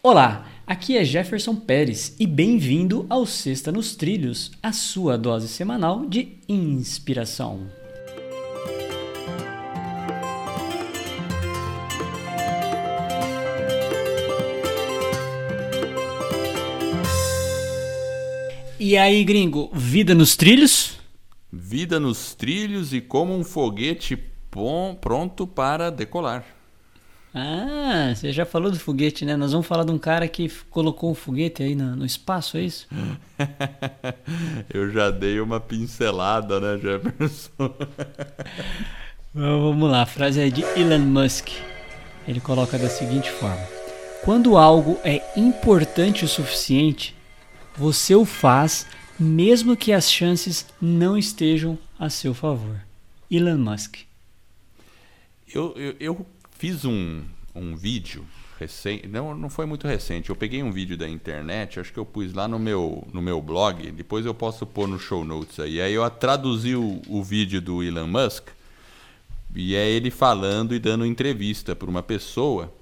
Olá, aqui é Jefferson Pérez e bem-vindo ao Sexta nos Trilhos, a sua dose semanal de inspiração. E aí, gringo, vida nos trilhos? Vida nos trilhos e como um foguete pronto para decolar. Ah, você já falou do foguete, né? Nós vamos falar de um cara que colocou um foguete aí no espaço, é isso? Eu já dei uma pincelada, né, Jefferson? Vamos lá, a frase é de Elon Musk. Ele coloca da seguinte forma: quando algo é importante o suficiente, você o faz mesmo que as chances não estejam a seu favor. Elon Musk. Eu fiz um vídeo recente, não foi muito recente, eu peguei um vídeo da internet, acho que eu pus lá no meu blog, depois eu posso pôr no show notes aí eu traduzi o vídeo do Elon Musk, e é ele falando e dando entrevista para uma pessoa,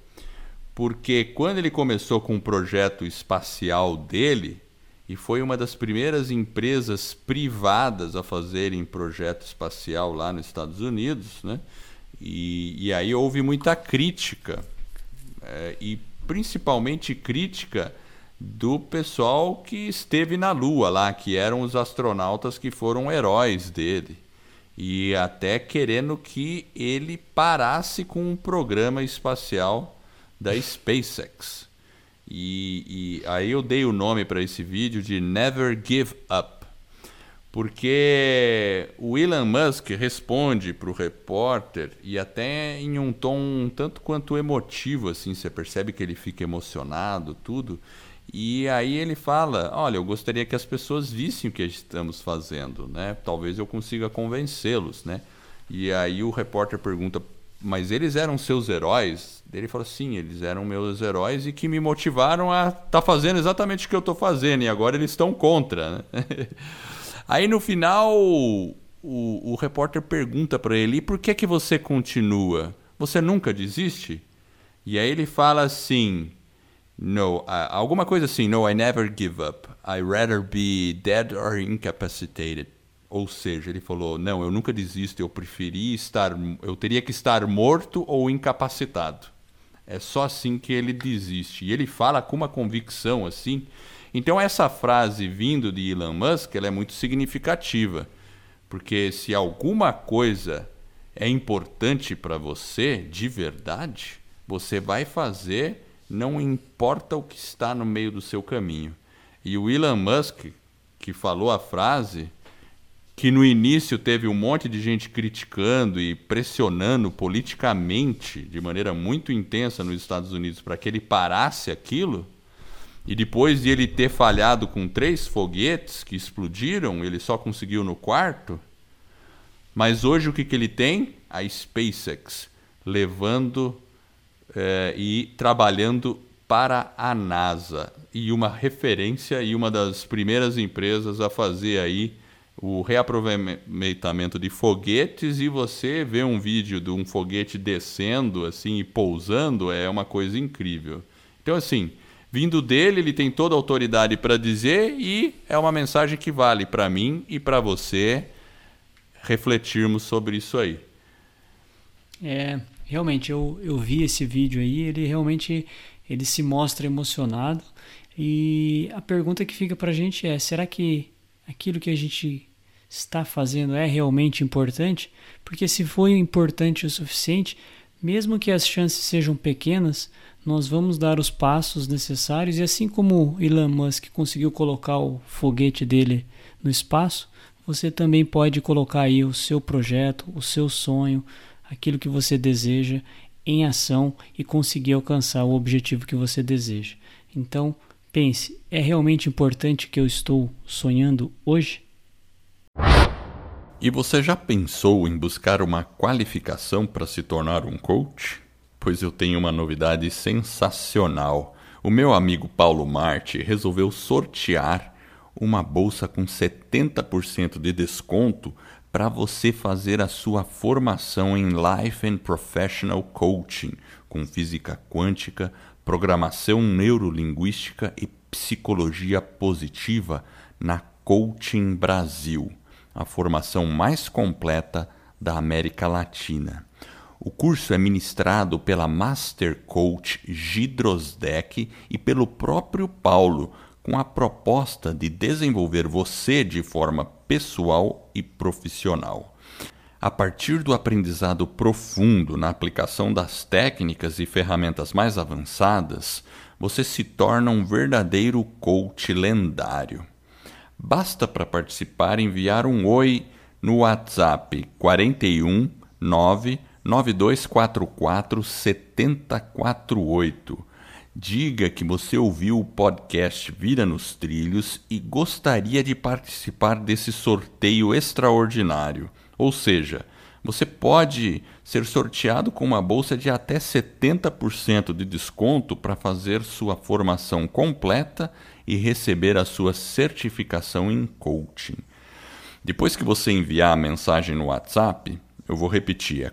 porque quando ele começou com o projeto espacial dele, e foi uma das primeiras empresas privadas a fazerem projeto espacial lá nos Estados Unidos, né? E aí houve muita crítica, e principalmente crítica do pessoal que esteve na Lua lá, que eram os astronautas que foram heróis dele, e até querendo que ele parasse com um programa espacial da SpaceX. E aí eu dei o nome para esse vídeo de Never Give Up, porque o Elon Musk responde para o repórter, e até em um tom um tanto quanto emotivo, assim, você percebe que ele fica emocionado, tudo, e aí ele fala: olha, eu gostaria que as pessoas vissem o que estamos fazendo, né? Talvez eu consiga convencê-los, né? E aí o repórter pergunta: mas eles eram seus heróis? Ele falou: sim, eles eram meus heróis e que me motivaram a estar fazendo exatamente o que eu estou fazendo, e agora eles estão contra, né? Aí no final o repórter pergunta para ele: e por que que você continua? Você nunca desiste? E aí ele fala assim, I never give up, I rather be dead or incapacitated. Ou seja, ele falou: não, eu nunca desisto, eu teria que estar morto ou incapacitado. É só assim que ele desiste. E ele fala com uma convicção assim. Então essa frase vindo de Elon Musk, ela é muito significativa, porque se alguma coisa é importante para você de verdade, você vai fazer, não importa o que está no meio do seu caminho. E o Elon Musk, que falou a frase, que no início teve um monte de gente criticando e pressionando politicamente de maneira muito intensa nos Estados Unidos para que ele parasse aquilo, e depois de ele ter falhado com 3 foguetes que explodiram, ele só conseguiu no 4º, mas hoje o que ele tem? A SpaceX, levando e trabalhando para a NASA, e uma referência e uma das primeiras empresas a fazer aí o reaproveitamento de foguetes. E você vê um vídeo de um foguete descendo assim e pousando, é uma coisa incrível. Então, assim, vindo dele, ele tem toda a autoridade para dizer, e é uma mensagem que vale para mim e para você refletirmos sobre isso aí. É, realmente, eu vi esse vídeo aí, ele se mostra emocionado, e a pergunta que fica para a gente é: será que aquilo que a gente está fazendo é realmente importante? Porque se for importante o suficiente, mesmo que as chances sejam pequenas, nós vamos dar os passos necessários. E assim como Elon Musk conseguiu colocar o foguete dele no espaço, você também pode colocar aí o seu projeto, o seu sonho, aquilo que você deseja em ação e conseguir alcançar o objetivo que você deseja. Então, pense: é realmente importante que eu estou sonhando hoje? E você já pensou em buscar uma qualificação para se tornar um coach? Pois eu tenho uma novidade sensacional. O meu amigo Paulo Marti resolveu sortear uma bolsa com 70% de desconto para você fazer a sua formação em Life and Professional Coaching, com física quântica, Programação Neurolinguística e Psicologia Positiva na Coaching Brasil, a formação mais completa da América Latina. O curso é ministrado pela Master Coach Gidrosdeck e pelo próprio Paulo, com a proposta de desenvolver você de forma pessoal e profissional. A partir do aprendizado profundo na aplicação das técnicas e ferramentas mais avançadas, você se torna um verdadeiro coach lendário. Basta para participar enviar um oi no WhatsApp 41 99244 7048. Diga que você ouviu o podcast Vira nos Trilhos e gostaria de participar desse sorteio extraordinário. Ou seja, você pode ser sorteado com uma bolsa de até 70% de desconto para fazer sua formação completa e receber a sua certificação em coaching. Depois que você enviar a mensagem no WhatsApp, eu vou repetir, é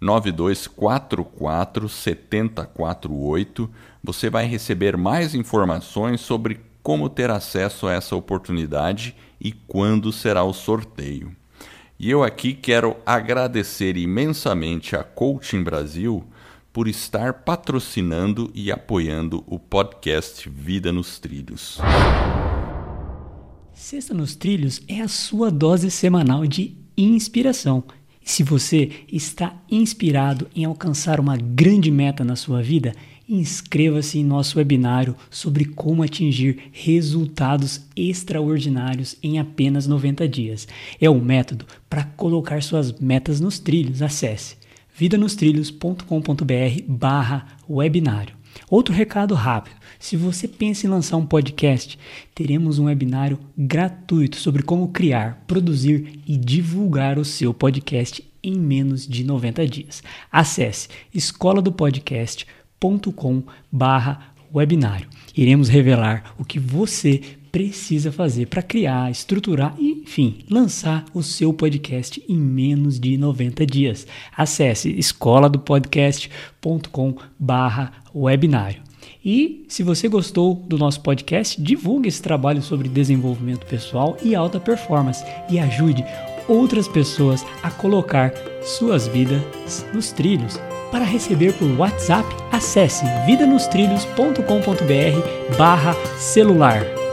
419-9244-7048. Você vai receber mais informações sobre como ter acesso a essa oportunidade e quando será o sorteio. E eu aqui quero agradecer imensamente a Coaching Brasil por estar patrocinando e apoiando o podcast Vida nos Trilhos. Sexta nos Trilhos é a sua dose semanal de inspiração. E se você está inspirado em alcançar uma grande meta na sua vida, inscreva-se em nosso webinário sobre como atingir resultados extraordinários em apenas 90 dias. É um método para colocar suas metas nos trilhos. Acesse vidanostrilhos.com.br/webinário. Outro recado rápido, se você pensa em lançar um podcast, teremos um webinário gratuito sobre como criar, produzir e divulgar o seu podcast em menos de 90 dias. Acesse escoladopodcast.com/webinário. Iremos revelar o que você precisa fazer para criar, estruturar e, enfim, lançar o seu podcast em menos de 90 dias. Acesse escoladopodcast.com/webinário. E se você gostou do nosso podcast, divulgue esse trabalho sobre desenvolvimento pessoal e alta performance e ajude outras pessoas a colocar suas vidas nos trilhos. Para receber por WhatsApp, acesse vidanostrilhos.com.br/celular.